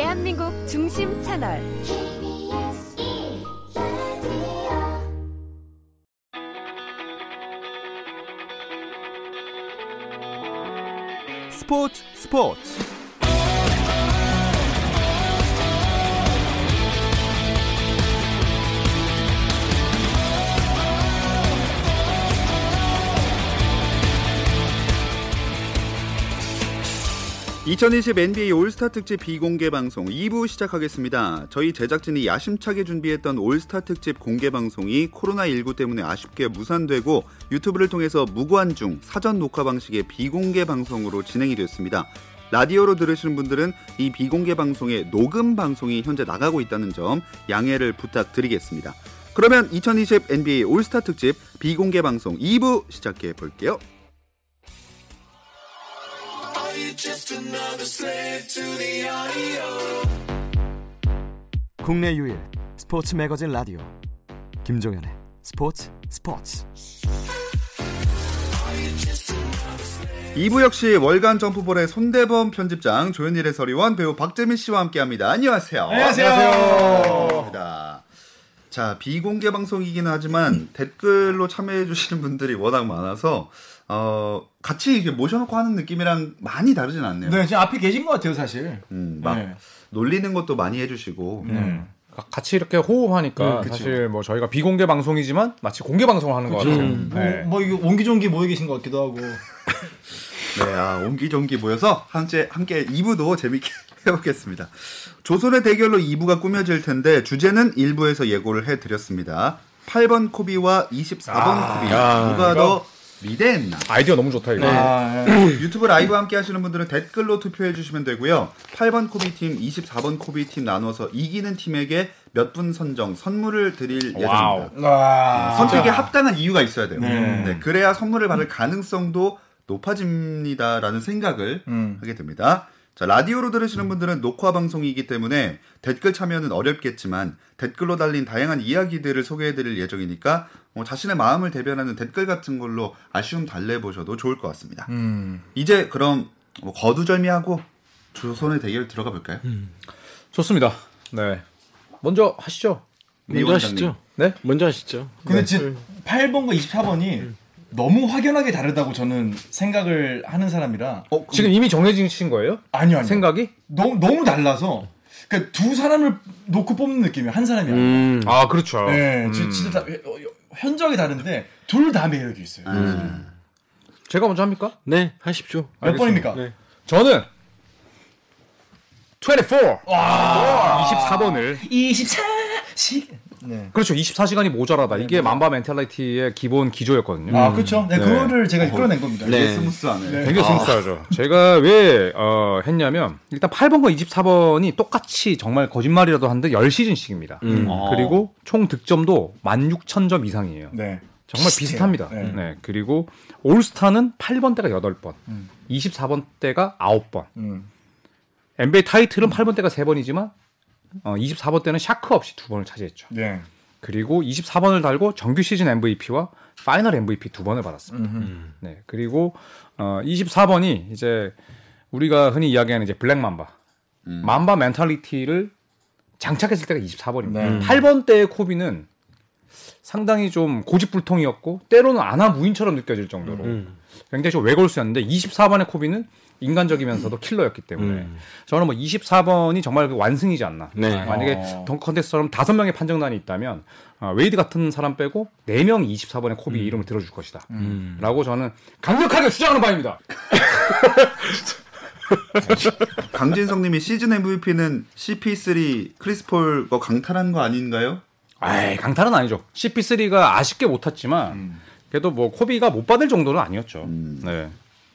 대한민국 중심 채널 KBS 1라디오. 스포츠2020 NBA 올스타 특집 비공개 방송 2부 시작하겠습니다. 저희 제작진이 야심차게 준비했던 올스타 특집 공개 방송이 코로나19 때문에 아쉽게 무산되고 유튜브를 통해서 무관중 사전 녹화 방식의 비공개 방송으로 진행이 됐습니다. 라디오로 들으시는 분들은 이 비공개 방송의 녹음 방송이 현재 나가고 있다는 점 양해를 부탁드리겠습니다. 그러면 2020 NBA 올스타 특집 비공개 방송 2부 시작해 볼게요. 국내 유일 스포츠 매거진 라디오 김종현의 스포츠 2부 역시 월간 점프볼의 손대범 편집장, 조현일 해설위원, 배우 박재민 씨와 함께합니다. 안녕하세요. 자, 비공개 방송이긴 하지만 댓글로 참여해 주시는 분들이 워낙 많아서 같이 이렇게 모셔놓고 하는 느낌이랑 많이 다르진 않네요. 네, 지금 앞에 계신 것 같아요, 사실. 막 놀리는 것도 많이 해주시고. 같이 이렇게 호흡하니까 사실 뭐 저희가 비공개 방송이지만 마치 공개 방송을 하는 것 같아요. 뭐 이게 옹기종기 모여 계신 것 같기도 하고. 네, 옹기종기 모여서 함께 2부도 재밌게 해보겠습니다. 조선의 대결로 2부가 꾸며질 텐데 주제는 1부에서 예고를 해드렸습니다. 8번 코비와 24번 코비 누가 더 미대했나? 아이디어 너무 좋다 이거. 유튜브 라이브 함께 하시는 분들은 댓글로 투표해 주시면 되고요. 8번 코비팀, 24번 코비팀 나눠서 이기는 팀에게 몇 분 선정 선물을 드릴 예정입니다. 선택에 합당한 이유가 있어야 돼요. 네, 그래야 선물을 받을 가능성도 높아집니다라는 생각을 하게 됩니다. 자, 라디오로 들으시는 분들은 녹화 방송이기 때문에 댓글 참여는 어렵겠지만 댓글로 달린 다양한 이야기들을 소개해드릴 예정이니까 자신의 마음을 대변하는 댓글 같은 걸로 아쉬움 달래보셔도 좋을 것 같습니다. 이제 그럼 거두절미하고 조선의 대결 들어가 볼까요? 좋습니다. 네, 먼저 하시죠. 먼저 하시죠. 근데 지금 8번과 24번이 너무 확연하게 다르다고 저는 생각을 하는 사람이라. 지금 이미 정해지신 거예요? 아니요. 생각이? 너무 달라서. 그러니까 두 사람을 놓고 뽑는 느낌이에요. 한 사람이 아니라. 아, 그렇죠. 네, 진짜 다, 현저하게 다른데 둘 다 매력이 있어요. 제가 먼저 합니까? 네, 하십시오. 몇 번입니까? 네. 저는 24! 와! 24번을. 24시! 네. 그렇죠. 24시간이 모자라다. 이게 네. 맘바 멘탈리티의 기본 기조였거든요. 아, 그렇죠. 네, 그거를 제가 이끌어낸 겁니다. 네. 되게 스무스하네. 네. 되게 스무스하죠. 제가 왜 했냐면 일단 8번과 24번이 똑같이 정말 거짓말이라도 한 듯 10시즌씩입니다. 그리고 총 득점도 16,000점 이상이에요. 네. 정말 비슷합니다. 네. 그리고 올스타는 8번대가 8번, 24번대가 9번. NBA 타이틀은 8번대가 3번이지만 24번 때는 샤크 없이 2번을 차지했죠. 네. 그리고 24번을 달고 정규 시즌 MVP와 파이널 MVP 2번을 받았습니다. 네. 그리고 24번이 이제 우리가 흔히 이야기하는 이제 블랙 맘바, 맘바 멘탈리티를 장착했을 때가 24번입니다. 네. 8번 때의 코비는 상당히 좀 고집불통이었고 때로는 안하무인처럼 느껴질 정도로 굉장히 좀 외골수였는데 24번의 코비는 인간적이면서도 킬러였기 때문에 저는 뭐 24번이 정말 완승이지 않나. 네. 만약에 덩컨테스트처럼 5명의 판정단이 있다면 웨이드 같은 사람 빼고 4명이 24번의 코비 이름을 들어줄 것이다 라고 저는 강력하게 주장하는 바입니다. 강진성님이 시즌 MVP는 CP3 크리스폴 강탈한 거 아닌가요? 아이, 강탈은 아니죠. CP3가 아쉽게 못 탔지만 그래도 뭐 코비가 못 받을 정도는 아니었죠. 네.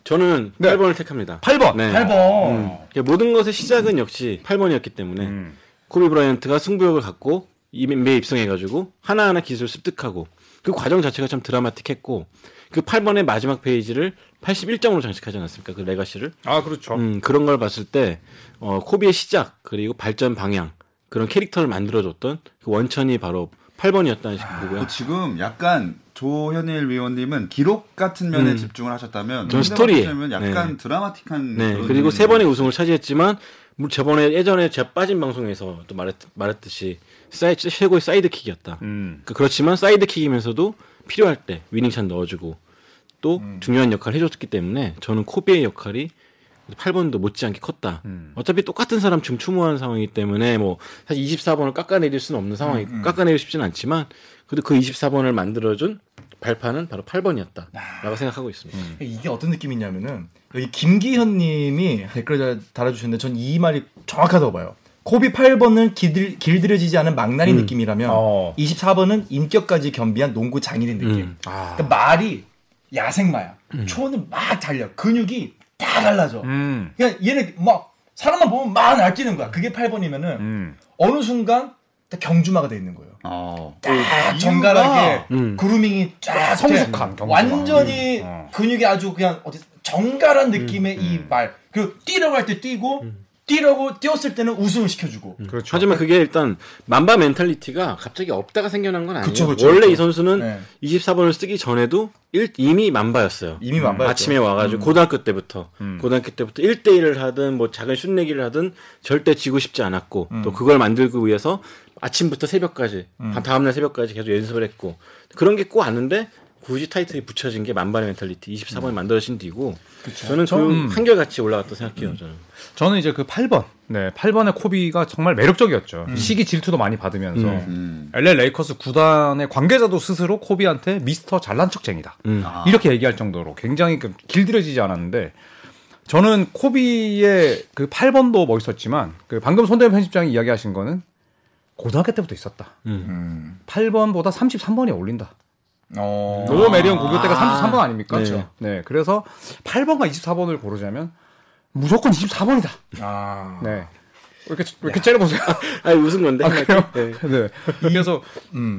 저는 8번을 택합니다. 8번. 네. 8번. 모든 것의 시작은 역시 8번이었기 때문에 코비 브라이언트가 승부욕을 갖고 NBA 입성해가지고 하나하나 기술을 습득하고 그 과정 자체가 참 드라마틱했고 그 8번의 마지막 페이지를 81점으로 장식하지 않았습니까? 그 레가시를. 아, 그렇죠. 그런 걸 봤을 때 코비의 시작 그리고 발전 방향 그런 캐릭터를 만들어줬던 그 원천이 바로 8번이었다는 식이고요. 지금 약간 조현일 위원님은 기록 같은 면에 집중을 하셨다면 스토리에 약간 드라마틱한. 네. 그리고 세 번의 우승을 차지했지만 저번에 예전에 제가 빠진 방송에서 또 말했듯이 최고의 사이드킥이었다. 그렇지만 사이드킥이면서도 필요할 때 위닝샷 넣어주고 또 중요한 역할을 해줬기 때문에 저는 코비의 역할이 8번도 못지않게 컸다. 어차피 똑같은 사람 지금 추모하는 상황이기 때문에 뭐 사실 24번을 깎아내릴 수는 없는 상황이 깎아내리고 싶진 않지만 그래도 그 24번을 만들어준 발판은 바로 8번이었다라고 생각하고 있습니다. 이게 어떤 느낌이냐면은 여기 김기현님이 댓글 달아주셨는데 전 이 말이 정확하다고 봐요. 코비 8번은 길들여지지 않은 망나니 느낌이라면 24번은 인격까지 겸비한 농구 장인의 느낌. 그러니까 말이 야생마야. 초는 막 달려. 근육이 다 갈라져. 그냥 얘는 막 사람만 보면 막 날뛰는 거야. 그게 8번이면은 어느 순간 딱 경주마가 돼 있는 거예요. 딱 정갈하게 그루밍이 쫙 성숙한 완전히 근육이 아주 그냥 어디 정갈한 느낌의 이 말. 그리고 뛰려고 할 때 뛰고 뛰려고 뛰었을 때는 우승을 시켜주고. 그렇죠. 하지만 그게 일단 맘바 멘탈리티가 갑자기 없다가 생겨난 건 아니에요. 그쵸. 원래 이 선수는 네. 24번을 쓰기 전에도 이미 맘바였어요. 이미 맘바였죠. 아침에 와가지고 고등학교 때부터 1대1을 하든 뭐 작은 슛내기를 하든 절대 지고 싶지 않았고 또 그걸 만들기 위해서 아침부터 새벽까지 다음날 새벽까지 계속 연습을 했고 그런 게 꼭 아는데 굳이 타이틀이 붙여진 게 만반의 멘탈리티 24번이 만들어진 뒤고 그쵸. 저는 그 한결같이 올라갔다고 생각해요. 저는 이제 그 8번 8번의 코비가 정말 매력적이었죠. 시기 질투도 많이 받으면서 LA 레이커스 구단의 관계자도 스스로 코비한테 미스터 잘난 척쟁이다 이렇게 얘기할 정도로 굉장히 길들여지지 않았는데 저는 코비의 그 8번도 멋있었지만 그 방금 손대범 편집장이 이야기하신 거는 고등학교 때부터 있었다. 8번보다 33번이 어울린다. 노 메리온 고교 때가 33번 아닙니까? 그렇죠. 네, 그래서 8번과 24번을 고르자면 무조건 24번이다. 네, 왜 이렇게 째려보세요? 아니 웃은 건데. 그래요? 네. 그래서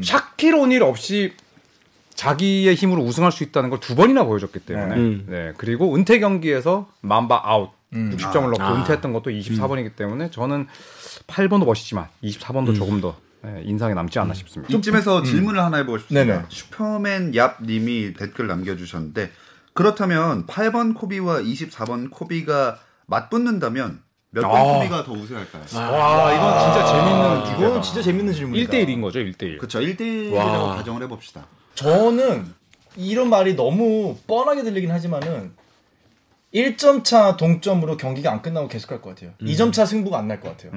샤킬 오닐 없이 자기의 힘으로 우승할 수 있다는 걸 두 번이나 보여줬기 때문에. 네, 그리고 은퇴 경기에서 맘바 아웃 60점을 넣고 은퇴했던 것도 24번이기 때문에 저는 8번도 멋있지만 24번도 조금 더. 네, 인상에 남지 않나 싶습니다. 이쯤에서 질문을 하나 해보고 싶습니다. 네네. 슈퍼맨 얍님이 댓글 남겨주셨는데 그렇다면 8번 코비와 24번 코비가 맞붙는다면 몇 번 코비가 더 우세할까요? 이건 진짜 재밌는 질문이다. 1대1인 거죠? 1대1. 그렇죠. 1대1이라고 가정을 해봅시다. 저는 이런 말이 너무 뻔하게 들리긴 하지만은 1점 차 동점으로 경기가 안 끝나고 계속 갈 것 같아요. 2점 차 승부가 안 날 것 같아요.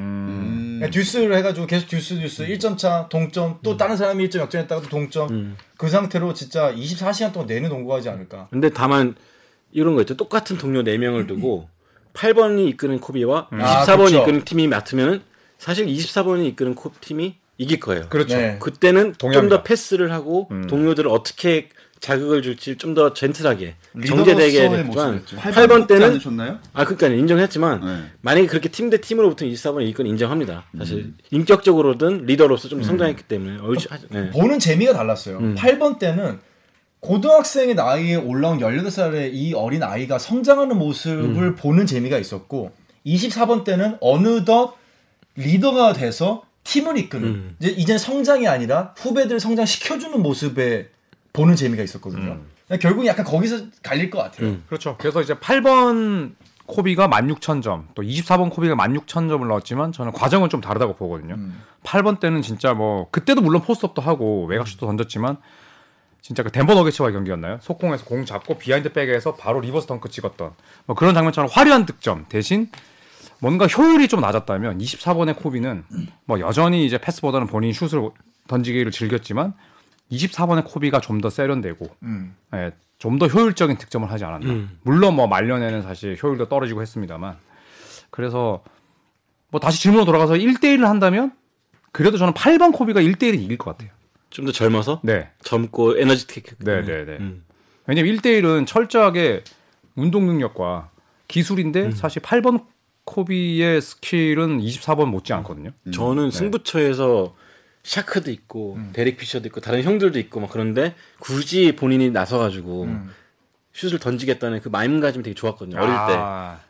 듀스를 해가지고 계속 듀스 1점 차 동점 또 다른 사람이 1점 역전했다가 또 동점 그 상태로 진짜 24시간 동안 내내 농구하지 않을까. 근데 다만 이런 거 있죠. 똑같은 동료 4명을 두고 8번이 이끄는 코비와 24번이 이끄는 팀이 맡으면 사실 24번이 이끄는 팀이 이길 거예요. 그렇죠. 네. 그때는 좀 더 패스를 하고 동료들을 어떻게 자극을 줄지 좀 더 젠틀하게 정제되게 했지만 8번 때는 그러니까 인정했지만 만약에 그렇게 팀 대 팀으로 붙은 24번은 이건 인정합니다. 사실 인격적으로든 리더로서 좀 성장했기 때문에 보는 재미가 달랐어요. 8번 때는 고등학생의 나이에 올라온 18살의 이 어린 아이가 성장하는 모습을 보는 재미가 있었고 24번 때는 어느덧 리더가 돼서 팀을 이끄는 이제 성장이 아니라 후배들 성장시켜주는 모습에 보는 재미가 있었거든요. 결국 약간 거기서 갈릴 것 같아요. 그렇죠. 그래서 이제 8번 코비가 16,000점, 또 24번 코비가 16,000점을 넣었지만 저는 과정은 좀 다르다고 보거든요. 8번 때는 진짜 그때도 물론 포스트업도 하고 외곽슛도 던졌지만 진짜 그 덴버 너게츠와의 경기였나요? 속공에서 공 잡고 비하인드 백에서 바로 리버스 덩크 찍었던 그런 장면처럼 화려한 득점 대신 뭔가 효율이 좀 낮았다면 24번의 코비는 여전히 이제 패스보다는 본인이 슛을 던지기를 즐겼지만 24번의 코비가 좀 더 세련되고 예, 좀 더 효율적인 득점을 하지 않았나. 물론 말년에는 사실 효율도 떨어지고 했습니다만 그래서 다시 질문으로 돌아가서 1대1을 한다면 그래도 저는 8번 코비가 1대1을 이길 것 같아요. 좀 더 젊어서? 네. 젊고 에너지틱. 네네네. 왜냐면 1대1은 철저하게 운동 능력과 기술인데 사실 8번 코비의 스킬은 24번 못지 않거든요. 저는 승부처에서 샤크도 있고 데릭 피셔도 있고 다른 형들도 있고 막 그런데 굳이 본인이 나서가지고 슛을 던지겠다는 그 마음가짐이 되게 좋았거든요. 어릴 때.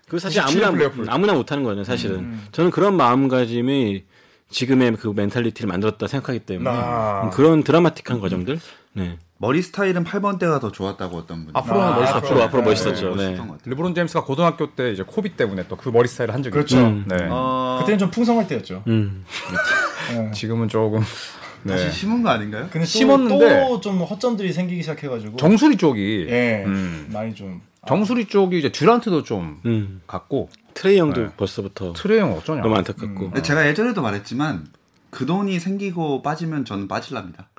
그리고 사실 아무나 못하는 거잖아요. 사실은 저는 그런 마음가짐이 지금의 그 멘탈리티를 만들었다 생각하기 때문에 그런 드라마틱한 과정들. 네. 머리 스타일은 8번대가 더 좋았다고 어떤 분이. 앞으로 멋있었죠. 네. 르브론 제임스가 고등학교 때 이제 코비 때문에 또 그 머리 스타일을 한 적이 그렇죠. 있죠. 네. 그때는 좀 풍성할 때였죠. 네. 지금은 조금. 네. 다시 심은 거 아닌가요? 근데 심었는데 또 좀 허점들이 생기기 시작해가지고 정수리 쪽이 예 많이 좀 정수리 쪽이 이제 듀란트도 좀 갔고 트레이 형도 네. 벌써부터 트레이 형 어쩌냐 너무 안타깝고 제가 예전에도 말했지만 그 돈이 생기고 빠지면 저는 빠질랍니다.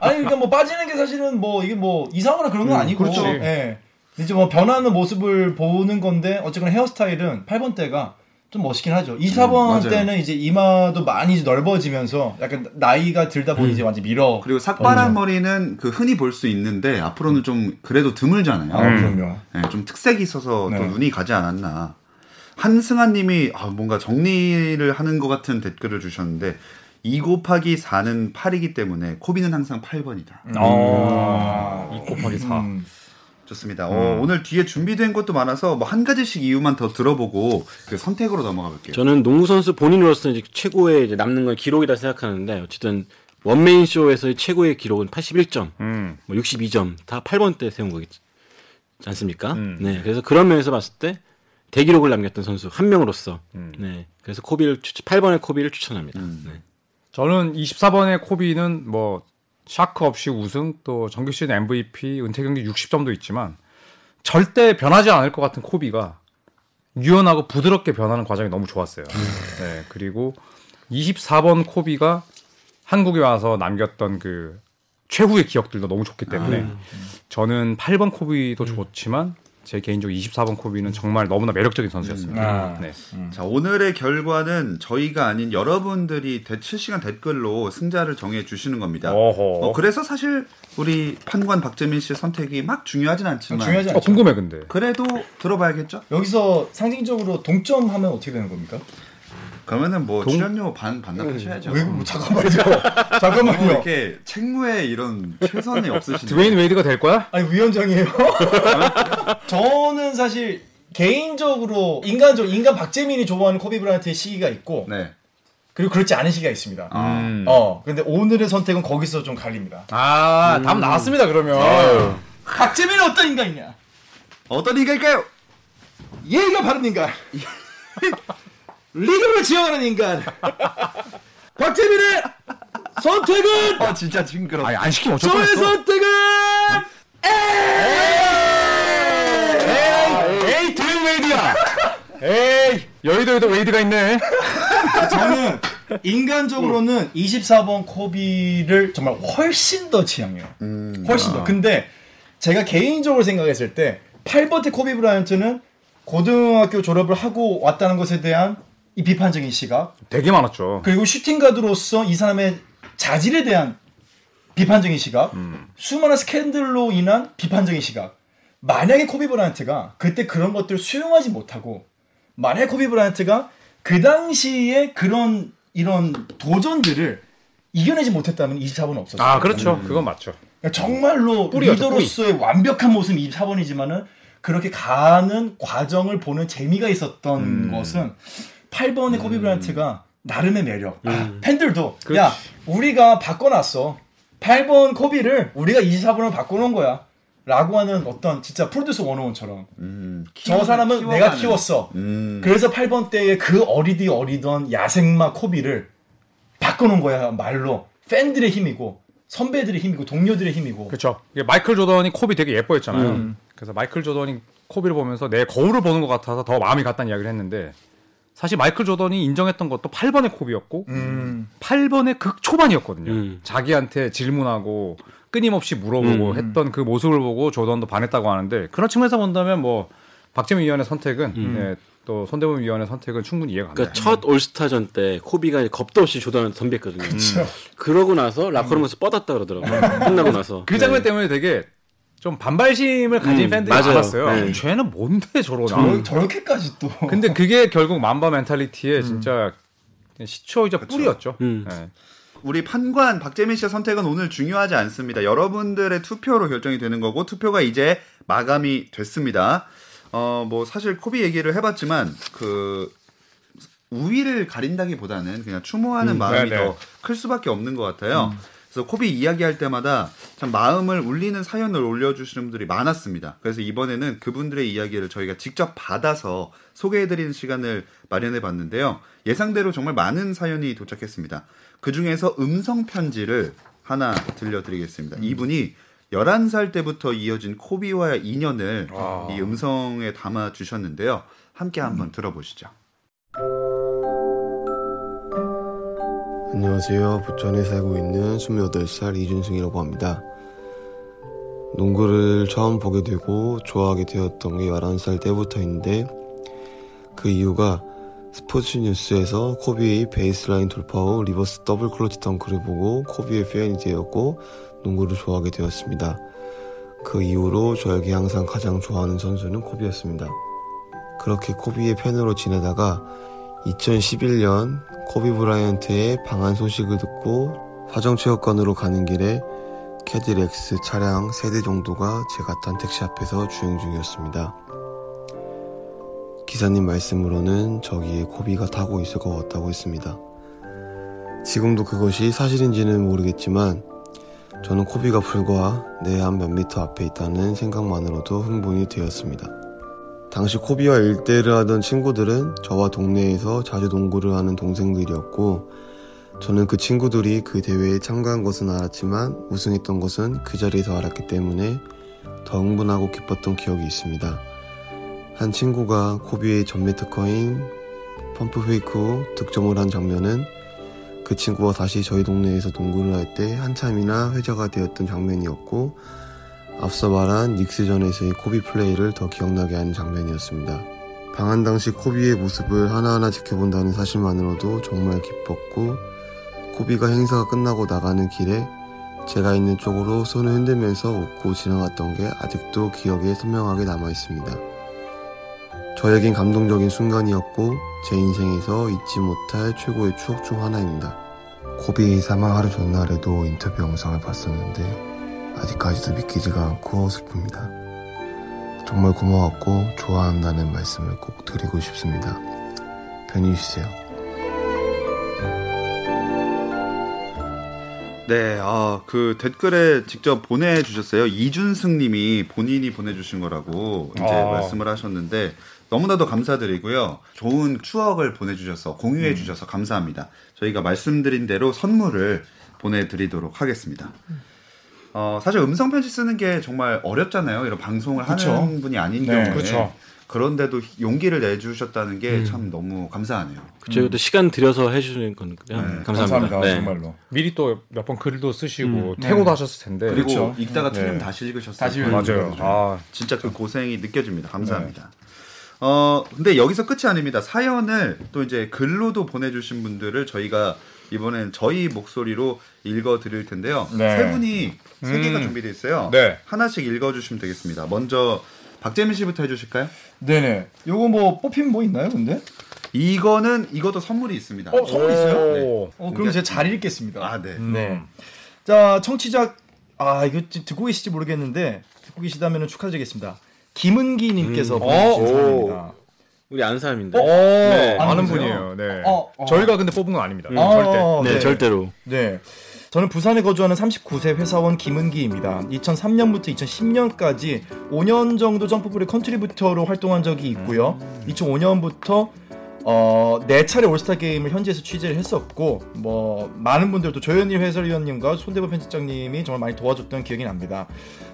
아니 그러니까 뭐 빠지는 게 사실은 뭐 이게 뭐 이상으로 그런 건 아니고 그렇죠. 예. 이제 뭐 변하는 모습을 보는 건데 어쨌거나 헤어스타일은 8번대가 좀 멋있긴 하죠. 24번 때는 이제 이마도 많이 이제 넓어지면서 약간 나이가 들다 보니 이제 완전 밀어. 그리고 삭발한 머리는 그 흔히 볼 수 있는데 앞으로는 좀 그래도 드물잖아요. 그럼요. 네, 좀 특색이 있어서 네. 또 눈이 가지 않았나. 한승아님이 뭔가 정리를 하는 것 같은 댓글을 주셨는데 2-4는 8이기 때문에 코비는 항상 8번이다. 2-4. 좋습니다. 오늘 뒤에 준비된 것도 많아서 뭐 한 가지씩 이유만 더 들어보고 그 선택으로 넘어가 볼게요. 저는 농구 선수 본인으로서 이제 최고의 이제 남는 건 기록이다 생각하는데 어쨌든 원맨 쇼에서의 최고의 기록은 81점, 뭐 62점 다 8번대 세운 거겠지 않습니까? 네, 그래서 그런 면에서 봤을 때 대기록을 남겼던 선수 한 명으로서 네, 그래서 8번의 코비를 추천합니다. 네. 저는 24번의 코비는 뭐 샤크 없이 우승, 또 정규 시즌 MVP, 은퇴 경기 60점도 있지만 절대 변하지 않을 것 같은 코비가 유연하고 부드럽게 변하는 과정이 너무 좋았어요. 네, 그리고 24번 코비가 한국에 와서 남겼던 그 최후의 기억들도 너무 좋기 때문에 저는 8번 코비도 좋지만 제 개인적으로 24번 코비는 정말 너무나 매력적인 선수였습니다. 네. 자, 오늘의 결과는 저희가 아닌 여러분들이 실시간 댓글로 승자를 정해주시는 겁니다. 그래서 사실 우리 판관 박재민 씨의 선택이 막 중요하진 않지만 중요하지 않죠. 궁금해 근데. 그래도 들어봐야겠죠? 여기서 상징적으로 동점하면 어떻게 되는 겁니다? 그러면은 뭐 출연료 반납하셔야죠. 왜 뭐 잠깐만요. 이렇게 책무에 이런 최선이 없으신. 드웨인 웨이드가 될 거야? 아니 위원장이에요. 저는 사실 개인적으로 인간 박재민이 좋아하는 코비 브라이언트의 시기가 있고, 네. 그리고 그렇지 않은 시기가 있습니다. 근데 오늘의 선택은 거기서 좀 갈립니다. 답 나왔습니다. 그러면 박재민은 어떤 인간이냐? 어떤 인간일까요? 얘가 바른 인간. 리그를 지향하는 인간 박재민의 선택은 진짜 징그러. 아니 안 시키면 어쩔 뻔했어. 저의 선택은 에이 드웨인 웨이드야. 에이 여의도에도 웨이드가 있네. 저는 인간적으로는 24번 코비를 정말 훨씬 더 지향해요. 훨씬 더. 근데 제가 개인적으로 생각했을 때 8번째 코비 브라이언트는 고등학교 졸업을 하고 왔다는 것에 대한 이 비판적인 시각 되게 많았죠. 그리고 슈팅가드로서 이 사람의 자질에 대한 비판적인 시각, 수많은 스캔들로 인한 비판적인 시각. 만약에 코비 브라이언트가 그때 그런 것들을 수용하지 못하고, 만약에 코비 브라이언트가 그 당시에 그런 이런 도전들을 이겨내지 못했다면 24번은 없었어요. 그렇죠. 그건 맞죠. 그러니까 정말로 리더로서의 완벽한 모습이 24번이지만은 그렇게 가는 과정을 보는 재미가 있었던 것은 8번의 코비 브라이언트가 나름의 매력. 팬들도 그렇지. 야 우리가 바꿔놨어. 8번 코비를 우리가 24번으로 바꿔놓은 거야 라고 하는 어떤 진짜 프로듀서 101처럼 저 사람은 내가 키웠어. 그래서 8번 때의 그 어리던 야생마 코비를 바꿔놓은 거야. 말로 팬들의 힘이고 선배들의 힘이고 동료들의 힘이고. 그렇죠. 마이클 조던이 코비 되게 예뻐했잖아요. 그래서 마이클 조던이 코비를 보면서 내 거울을 보는 것 같아서 더 마음이 갔다는 이야기를 했는데 사실 마이클 조던이 인정했던 것도 8번의 코비였고 8번의 극초반이었거든요. 자기한테 질문하고 끊임없이 물어보고 했던 그 모습을 보고 조던도 반했다고 하는데 그런 측면에서 본다면 뭐 박재민 위원의 선택은 예, 또 손대범 위원의 선택은 충분히 이해가 갑니다. 그러니까 첫 올스타전 때 코비가 겁도 없이 조던한테 덤볐거든요. 그러고 나서 라커룸에서 뻗었다 그러더라고요. 끝나고 나서. 그 장면 때문에 되게 좀 반발심을 가진 팬들이 많았어요. 네. 쟤는 뭔데 저러나. 저렇게까지 또. 근데 그게 결국 맘바 멘탈리티의 진짜 시초이자 뿌리였죠. 네. 우리 판관 박재민 씨의 선택은 오늘 중요하지 않습니다. 여러분들의 투표로 결정이 되는 거고 투표가 이제 마감이 됐습니다. 뭐 사실 코비 얘기를 해봤지만 그 우위를 가린다기보다는 그냥 추모하는 마음이 더 클 수밖에 없는 것 같아요. 그래서 코비 이야기할 때마다 참 마음을 울리는 사연을 올려주시는 분들이 많았습니다. 그래서 이번에는 그분들의 이야기를 저희가 직접 받아서 소개해드리는 시간을 마련해봤는데요. 예상대로 정말 많은 사연이 도착했습니다. 그중에서 음성 편지를 하나 들려드리겠습니다. 이분이 11살 때부터 이어진 코비와의 인연을 이 음성에 담아주셨는데요. 함께 한번 들어보시죠. 안녕하세요. 부천에 살고 있는 28살 이준승이라고 합니다. 농구를 처음 보게 되고 좋아하게 되었던 게 11살 때부터인데 그 이유가 스포츠 뉴스에서 코비의 베이스라인 돌파 후 리버스 더블 클러치 덩크를 보고 코비의 팬이 되었고 농구를 좋아하게 되었습니다. 그 이후로 저에게 항상 가장 좋아하는 선수는 코비였습니다. 그렇게 코비의 팬으로 지내다가 2011년 코비 브라이언트의 방한 소식을 듣고 화정체육관으로 가는 길에 캐딜엑스 차량 3대 정도가 제가 탄 택시 앞에서 주행 중이었습니다. 기사님 말씀으로는 저기에 코비가 타고 있을 것 같다고 했습니다. 지금도 그것이 사실인지는 모르겠지만 저는 코비가 불과 내 한 몇 미터 앞에 있다는 생각만으로도 흥분이 되었습니다. 당시 코비와 일대를 하던 친구들은 저와 동네에서 자주 농구를 하는 동생들이었고 저는 그 친구들이 그 대회에 참가한 것은 알았지만 우승했던 것은 그 자리에서 알았기 때문에 더 흥분하고 기뻤던 기억이 있습니다. 한 친구가 코비의 전매 특허인 펌프 페이크 후 득점을 한 장면은 그 친구와 다시 저희 동네에서 농구를 할 때 한참이나 회자가 되었던 장면이었고 앞서 말한 닉스전에서의 코비 플레이를 더 기억나게 하는 장면이었습니다. 방한 당시 코비의 모습을 하나하나 지켜본다는 사실만으로도 정말 기뻤고 코비가 행사가 끝나고 나가는 길에 제가 있는 쪽으로 손을 흔들면서 웃고 지나갔던 게 아직도 기억에 선명하게 남아있습니다. 저에겐 감동적인 순간이었고 제 인생에서 잊지 못할 최고의 추억 중 하나입니다. 코비 사망 하루 전날에도 인터뷰 영상을 봤었는데 아직까지도 믿기지가 않고 슬픕니다. 정말 고마웠고 좋아한다는 말씀을 꼭 드리고 싶습니다. 편히 쉬세요. 네, 그 댓글에 직접 보내주셨어요. 이준승님이 본인이 보내주신 거라고 이제 말씀을 하셨는데 너무나도 감사드리고요. 좋은 추억을 보내주셔서 공유해주셔서 감사합니다. 저희가 말씀드린 대로 선물을 보내드리도록 하겠습니다. 사실 음성 편지 쓰는 게 정말 어렵잖아요. 이런 방송을 그쵸? 하는 분이 아닌 경우에 그쵸. 그런데도 용기를 내주셨다는 게 참 너무 감사하네요. 그쵸, 또 시간 들여서 해주시는 거니까요. 네. 감사합니다. 네. 정말로 미리 또 몇 번 글도 쓰시고 태고도 하셨을 텐데 그리고 그쵸? 읽다가 틀리면 다시 읽으셨어요. 다시 맞아요. 진짜 그 고생이 느껴집니다. 감사합니다. 네. 근데 여기서 끝이 아닙니다. 사연을 또 이제 글로도 보내주신 분들을 저희가 이번엔 저희 목소리로 읽어드릴 텐데요. 네. 세 분이 세 개가 준비되어 있어요. 네. 하나씩 읽어주시면 되겠습니다. 먼저 박재민 씨부터 해주실까요? 네네. 요거 뭐 뽑힌 뭐 있나요, 근데? 이것도 선물이 있습니다. 선물이 있어요? 네. 그럼 제가 잘 읽겠습니다. 네. 네. 자, 청취자, 이거 듣고 계실지 모르겠는데 듣고 계시다면 축하드리겠습니다. 김은기 님께서 보내주신 사연입니다. 우리 아는 사람인데. 네, 아는 분이에요. 네. 저희가 근데 뽑은 건 아닙니다. 절대. 네, 절대로. 네. 저는 부산에 거주하는 39세 회사원 김은기입니다. 2003년부터 2010년까지 5년 정도 점프볼의 컨트리뷰터로 활동한 적이 있고요. 2005년부터 4차례 올스타 게임을 현지에서 취재를 했었고 많은 분들도 조현일 해설위원님과 손대범 편집장님이 정말 많이 도와줬던 기억이 납니다.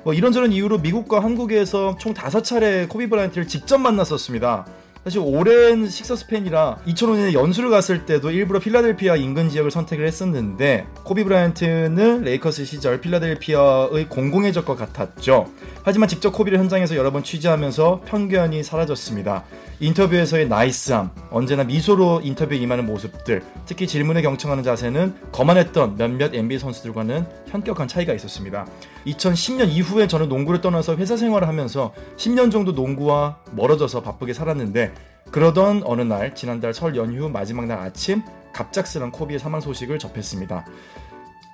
이런저런 이유로 미국과 한국에서 총 5차례 코비 브라이언트를 직접 만났었습니다. 사실 오랜 식서스 팬이라 2005년에 연수를 갔을 때도 일부러 필라델피아 인근 지역을 선택을 했었는데 코비 브라이언트는 레이커스 시절 필라델피아의 공공의 적과 같았죠. 하지만 직접 코비를 현장에서 여러 번 취재하면서 편견이 사라졌습니다. 인터뷰에서의 나이스함, 언제나 미소로 인터뷰에 임하는 모습들, 특히 질문에 경청하는 자세는 거만했던 몇몇 NBA 선수들과는 현격한 차이가 있었습니다. 2010년 이후에 저는 농구를 떠나서 회사 생활을 하면서 10년 정도 농구와 멀어져서 바쁘게 살았는데 그러던 어느 날 지난달 설 연휴 마지막 날 아침 갑작스런 코비의 사망 소식을 접했습니다.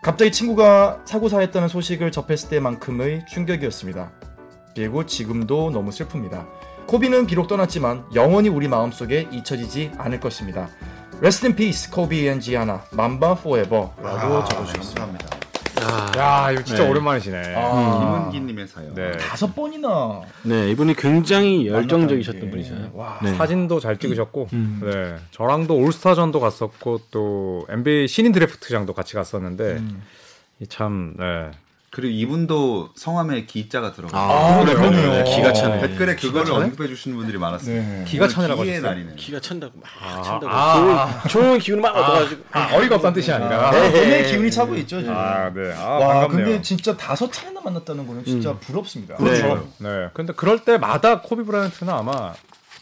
갑자기 친구가 사고사했다는 소식을 접했을 때만큼의 충격이었습니다. 그리고 지금도 너무 슬픕니다. 코비는 비록 떠났지만 영원히 우리 마음속에 잊혀지지 않을 것입니다. Rest in peace, Kobe and Gianna. 맘바 forever라고 적어주셨습니다. 야, 이거 진짜 네. 오랜만이시네. 아. 김은기님의 사연. 네. 5번이나. 네, 이분이 굉장히 열정적이셨던 분이잖아요. 와, 네. 사진도 잘 찍으셨고, 네, 저랑도 올스타전도 갔었고 또 NBA 신인 드래프트장도 같이 갔었는데 참. 네. 그리고 이분도 성함에 기자가 들어가요. 아, 그래요. 네, 기가 차네. 댓글에 그거를 언급해 주시는 분들이 많았어요. 네. 기가 차네라고 하셨어요. 기가 찬다고 막 찬다고. 좋은 기운을 막 얻어가지고. 어이가 없다는 뜻이 아니라. 몸에 기운이 차고 있죠. 지금. 아, 네. 아, 와, 반갑네요. 근데 진짜 5차례나 만났다는 거는 진짜 부럽습니다. 그렇죠. 네. 네. 근데 그럴 때마다 코비 브라이언트는 아마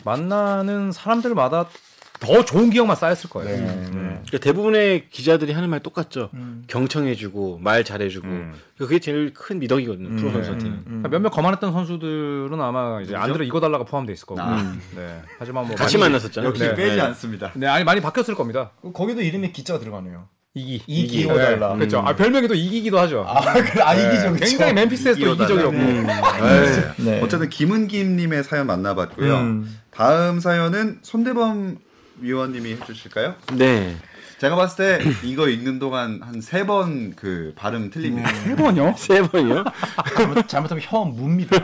만나는 사람들마다 더 좋은 기억만 쌓였을 거예요. 네. 그러니까 대부분의 기자들이 하는 말이 똑같죠. 경청해주고 말 잘해주고 그게 제일 큰 미덕이거든요. 프로 선수한테는. 몇몇 거만했던 선수들은 아마 이제 그렇죠? 안 들어 이거 달라가 포함돼 있을 거고. 네. 하지만 뭐 같이 만났었잖아요. 역시 네. 빼지 않습니다. 네, 아니 많이 바뀌었을 겁니다. 거기도 이름에 기자가 들어가네요. 이기 오달라. 네, 그렇죠. 아, 별명이 또 이기기도 하죠. 네. 이기죠. 그쵸? 굉장히 멤피스에서 또 이기적이었고. 네. 어쨌든 김은기님의 사연 만나봤고요. 다음 사연은 손대범 위원님이 해주실까요? 네. 제가 봤을 때 이거 읽는 동안 한 3번 그 발음 틀립니다. 3번요? 3번이요? 잘못하면 혀 뭡니다.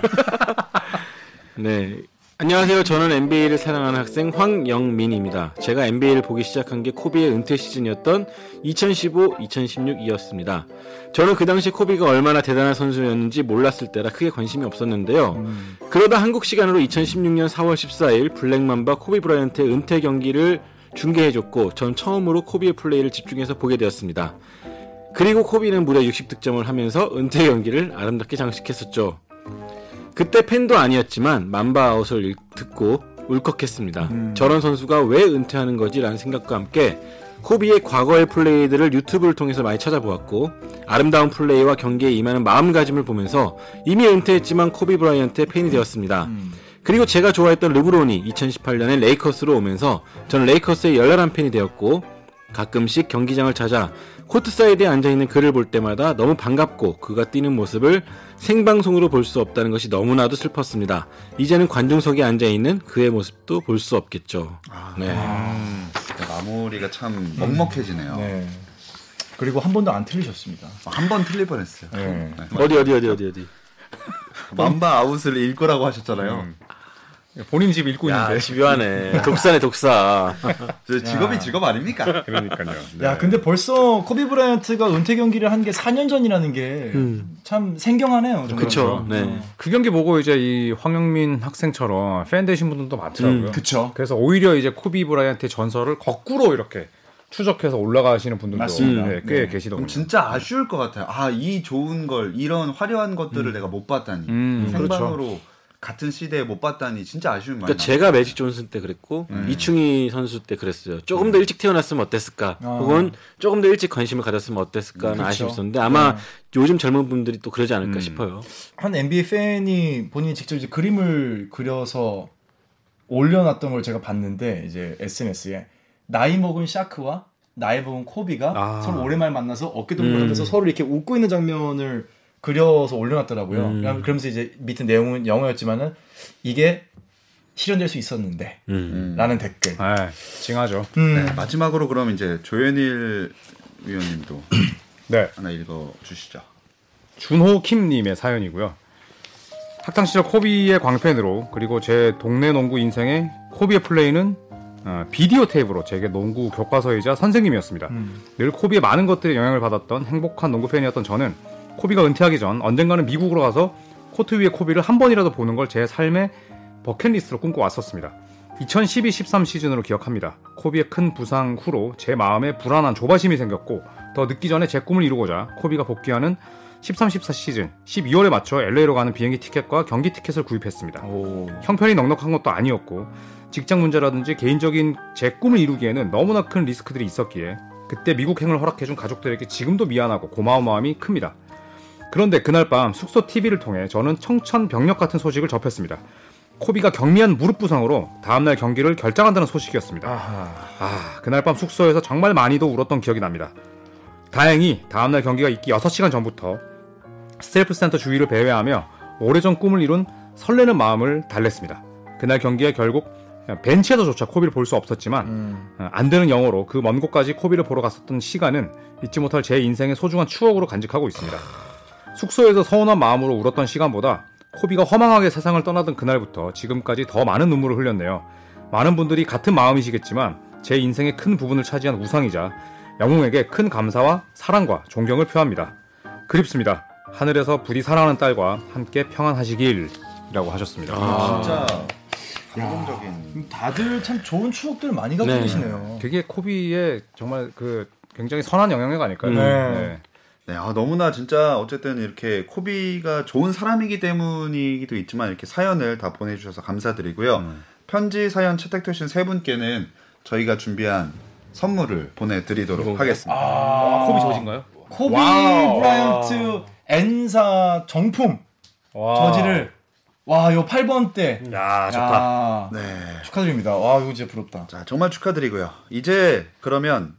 네. 안녕하세요. 저는 NBA를 사랑하는 학생 황영민입니다. 제가 NBA를 보기 시작한 게 코비의 은퇴 시즌이었던 2015-2016이었습니다. 저는 그 당시 코비가 얼마나 대단한 선수였는지 몰랐을 때라 크게 관심이 없었는데요. 그러다 한국 시간으로 2016년 4월 14일 블랙맘바 코비 브라이언트의 은퇴 경기를 중계해줬고 전 처음으로 코비의 플레이를 집중해서 보게 되었습니다. 그리고 코비는 무려 60득점을 하면서 은퇴 경기를 아름답게 장식했었죠. 그때 팬도 아니었지만 맘바 아웃을 듣고 울컥했습니다. 저런 선수가 왜 은퇴하는 거지? 라는 생각과 함께 코비의 과거의 플레이들을 유튜브를 통해서 많이 찾아보았고 아름다운 플레이와 경기에 임하는 마음가짐을 보면서 이미 은퇴했지만 코비 브라이언트의 팬이 되었습니다. 그리고 제가 좋아했던 르브론이 2018년에 레이커스로 오면서 저는 레이커스의 열렬한 팬이 되었고 가끔씩 경기장을 찾아 코트사이드에 앉아있는 그를 볼 때마다 너무 반갑고 그가 뛰는 모습을 생방송으로 볼 수 없다는 것이 너무나도 슬펐습니다. 이제는 관중석에 앉아있는 그의 모습도 볼 수 없겠죠. 네. 마무리가 참 먹먹해지네요. 네. 그리고 한 번도 안 틀리셨습니다. 한 번 틀릴 뻔했어요. 네. 네. 어디. 맘바 아웃을 읽으라고 하셨잖아요. 본인 집 읽고 야, 있는데 집요하네. 독사네 독사. 직업이 직업 아닙니까? 그러니까요. 네. 야 근데 벌써 코비 브라이언트가 은퇴 경기를 한 게 4년 전이라는 게 참 생경하네요. 그렇죠. 네. 그 경기 보고 이제 이 황영민 학생처럼 팬 되신 분들도 많더라고요. 그렇죠. 그래서 오히려 이제 코비 브라이언트의 전설을 거꾸로 이렇게 추적해서 올라가시는 분들도 네, 꽤 계시더군요. 진짜 아쉬울 것 같아요. 아, 이 좋은 걸 이런 화려한 것들을 내가 못 봤다니. 생방으로. 그렇죠. 같은 시대에 못 봤다니 진짜 아쉬운 말이야. 그러니까 제가 매직 존슨 때 그랬고 이충희 선수 때 그랬어요. 조금 더 일찍 태어났으면 어땠을까? 혹은 조금 더 일찍 관심을 가졌으면 어땠을까? 하는 아쉬웠었는데 아마 요즘 젊은 분들이 또 그러지 않을까 싶어요. 한 NBA 팬이 본인이 직접 이제 그림을 그려서 올려놨던 걸 제가 봤는데 이제 SNS에 나이 먹은 샤크와 나이 먹은 코비가 서로 오랜만에 만나서 어깨동무하면서 서로 이렇게 웃고 있는 장면을 그려서 올려놨더라고요. 그러면서 이제 밑에 내용은 영어였지만은 이게 실현될 수 있었는데 라는 댓글. 아, 징하죠. 네, 마지막으로 그럼 이제 조현일 위원님도 네. 하나 읽어주시죠. 준호 킴님의 사연이고요. 학창시절 코비의 광팬으로 그리고 제 동네 농구 인생의 코비의 플레이는 비디오 테이프로 제게 농구 교과서이자 선생님이었습니다. 늘 코비의 많은 것들에 영향을 받았던 행복한 농구 팬이었던 저는 코비가 은퇴하기 전 언젠가는 미국으로 가서 코트 위에 코비를 한 번이라도 보는 걸 제 삶의 버킷리스트로 꿈꿔왔었습니다. 2012-13 시즌으로 기억합니다. 코비의 큰 부상 후로 제 마음에 불안한 조바심이 생겼고 더 늦기 전에 제 꿈을 이루고자 코비가 복귀하는 13-14 시즌 12월에 맞춰 LA로 가는 비행기 티켓과 경기 티켓을 구입했습니다. 형편이 넉넉한 것도 아니었고 직장 문제라든지 개인적인 제 꿈을 이루기에는 너무나 큰 리스크들이 있었기에 그때 미국행을 허락해준 가족들에게 지금도 미안하고 고마운 마음이 큽니다. 그런데 그날 밤 숙소 TV를 통해 저는 청천벽력 같은 소식을 접했습니다. 코비가 경미한 무릎 부상으로 다음날 경기를 결장한다는 소식이었습니다. 그날 밤 숙소에서 정말 많이도 울었던 기억이 납니다. 다행히 다음날 경기가 있기 6시간 전부터 스테이플스센터 주위를 배회하며 오래전 꿈을 이룬 설레는 마음을 달랬습니다. 그날 경기에 결국 벤치에서조차 코비를 볼 수 없었지만 안 되는 영어로 그 먼 곳까지 코비를 보러 갔었던 시간은 잊지 못할 제 인생의 소중한 추억으로 간직하고 있습니다. 숙소에서 서운한 마음으로 울었던 시간보다 코비가 허망하게 세상을 떠나던 그날부터 지금까지 더 많은 눈물을 흘렸네요. 많은 분들이 같은 마음이시겠지만 제 인생의 큰 부분을 차지한 우상이자 영웅에게 큰 감사와 사랑과 존경을 표합니다. 그립습니다. 하늘에서 부디 사랑하는 딸과 함께 평안하시길이라고 하셨습니다. 아, 진짜 감동적인. 다들 참 좋은 추억들 많이 갖고 계시네요. 그게 코비의 정말 그 굉장히 선한 영향력 아닐까요? 네. 네, 아, 너무나 진짜 어쨌든 이렇게 코비가 좋은 사람이기 때문이기도 있지만 이렇게 사연을 다 보내주셔서 감사드리고요. 편지 사연 채택되신 세 분께는 저희가 준비한 선물을 보내드리도록 하겠습니다. 아~ 코비 저신가요? 코비 브라이언트 N사 정품 저지를 요 8번대. 야, 좋다. 네, 축하드립니다. 와, 이거 진짜 부럽다. 자, 정말 축하드리고요. 이제 그러면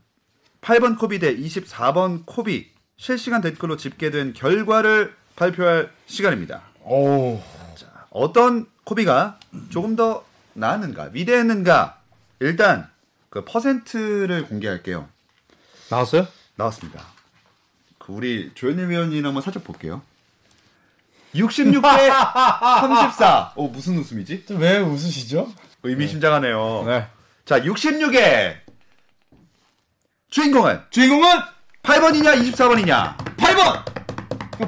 8번 코비 대 24번 코비 실시간 댓글로 집계된 결과를 발표할 시간입니다. 오. 자, 어떤 코비가 조금 더 나았는가, 위대했는가. 일단 그 퍼센트를 공개할게요. 나왔어요? 나왔습니다. 그 우리 조현일 위원님 한번 살짝 볼게요. 66대 34. 어, 무슨 웃음이지? 왜 웃으시죠? 의미심장하네요. 네. 자, 66의 주인공은 8번이냐 24번이냐? 8번!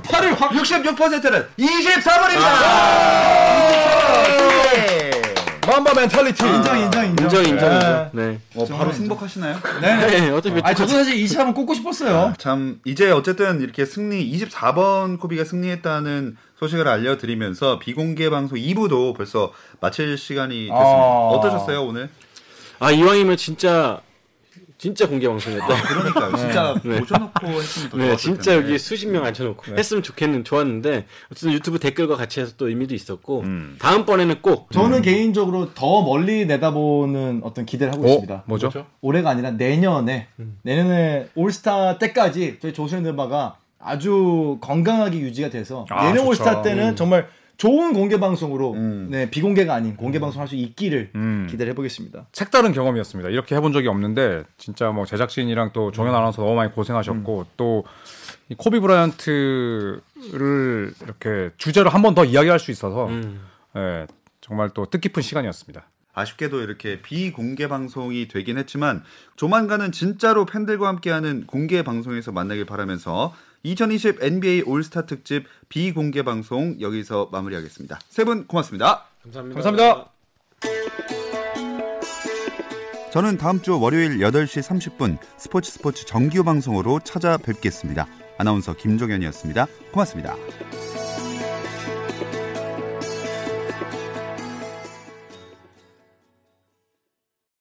8을 확 66%는 24번입니다. 아~ 맘바 멘탈리티. 인정. 네. 바로 승복하시나요? 네. 어차피 저도 사실 24번 꼽고 싶었어요. 참 이제 어쨌든 이렇게 승리 24번 코비가 승리했다는 소식을 알려드리면서 비공개 방송 2부도 벌써 마칠 시간이 됐습니다. 어떠셨어요, 오늘? 아, 이왕이면 진짜 공개 방송이었다. 아, 그러니까요. 진짜 모셔놓고 했으면 더 좋았을 텐데. 진짜 여기 수십 명 앉혀놓고 했으면 좋았는데 어쨌든 유튜브 댓글과 같이 해서 또 의미도 있었고 다음번에는 꼭 저는 개인적으로 더 멀리 내다보는 어떤 기대를 하고 있습니다. 뭐죠? 올해가 아니라 내년에 올스타 때까지 저희 조선의 음바가 아주 건강하게 유지가 돼서 내년 올스타 때는 정말 좋은 공개 방송으로 비공개가 아닌 공개 방송할 수 있기를 기대를 해보겠습니다. 색다른 경험이었습니다. 이렇게 해본 적이 없는데 진짜 뭐 제작진이랑 또 정연 아나운서 너무 많이 고생하셨고 또 이 코비 브라이언트를 이렇게 주제로 한 번 더 이야기할 수 있어서 예, 정말 또 뜻깊은 시간이었습니다. 아쉽게도 이렇게 비공개 방송이 되긴 했지만 조만간은 진짜로 팬들과 함께하는 공개 방송에서 만나길 바라면서 2020 NBA 올스타 특집 비공개 방송 여기서 마무리하겠습니다. 세 분 고맙습니다. 감사합니다. 저는 다음 주 월요일 8시 30분 스포츠 정규 방송으로 찾아뵙겠습니다. 아나운서 김종현이었습니다. 고맙습니다.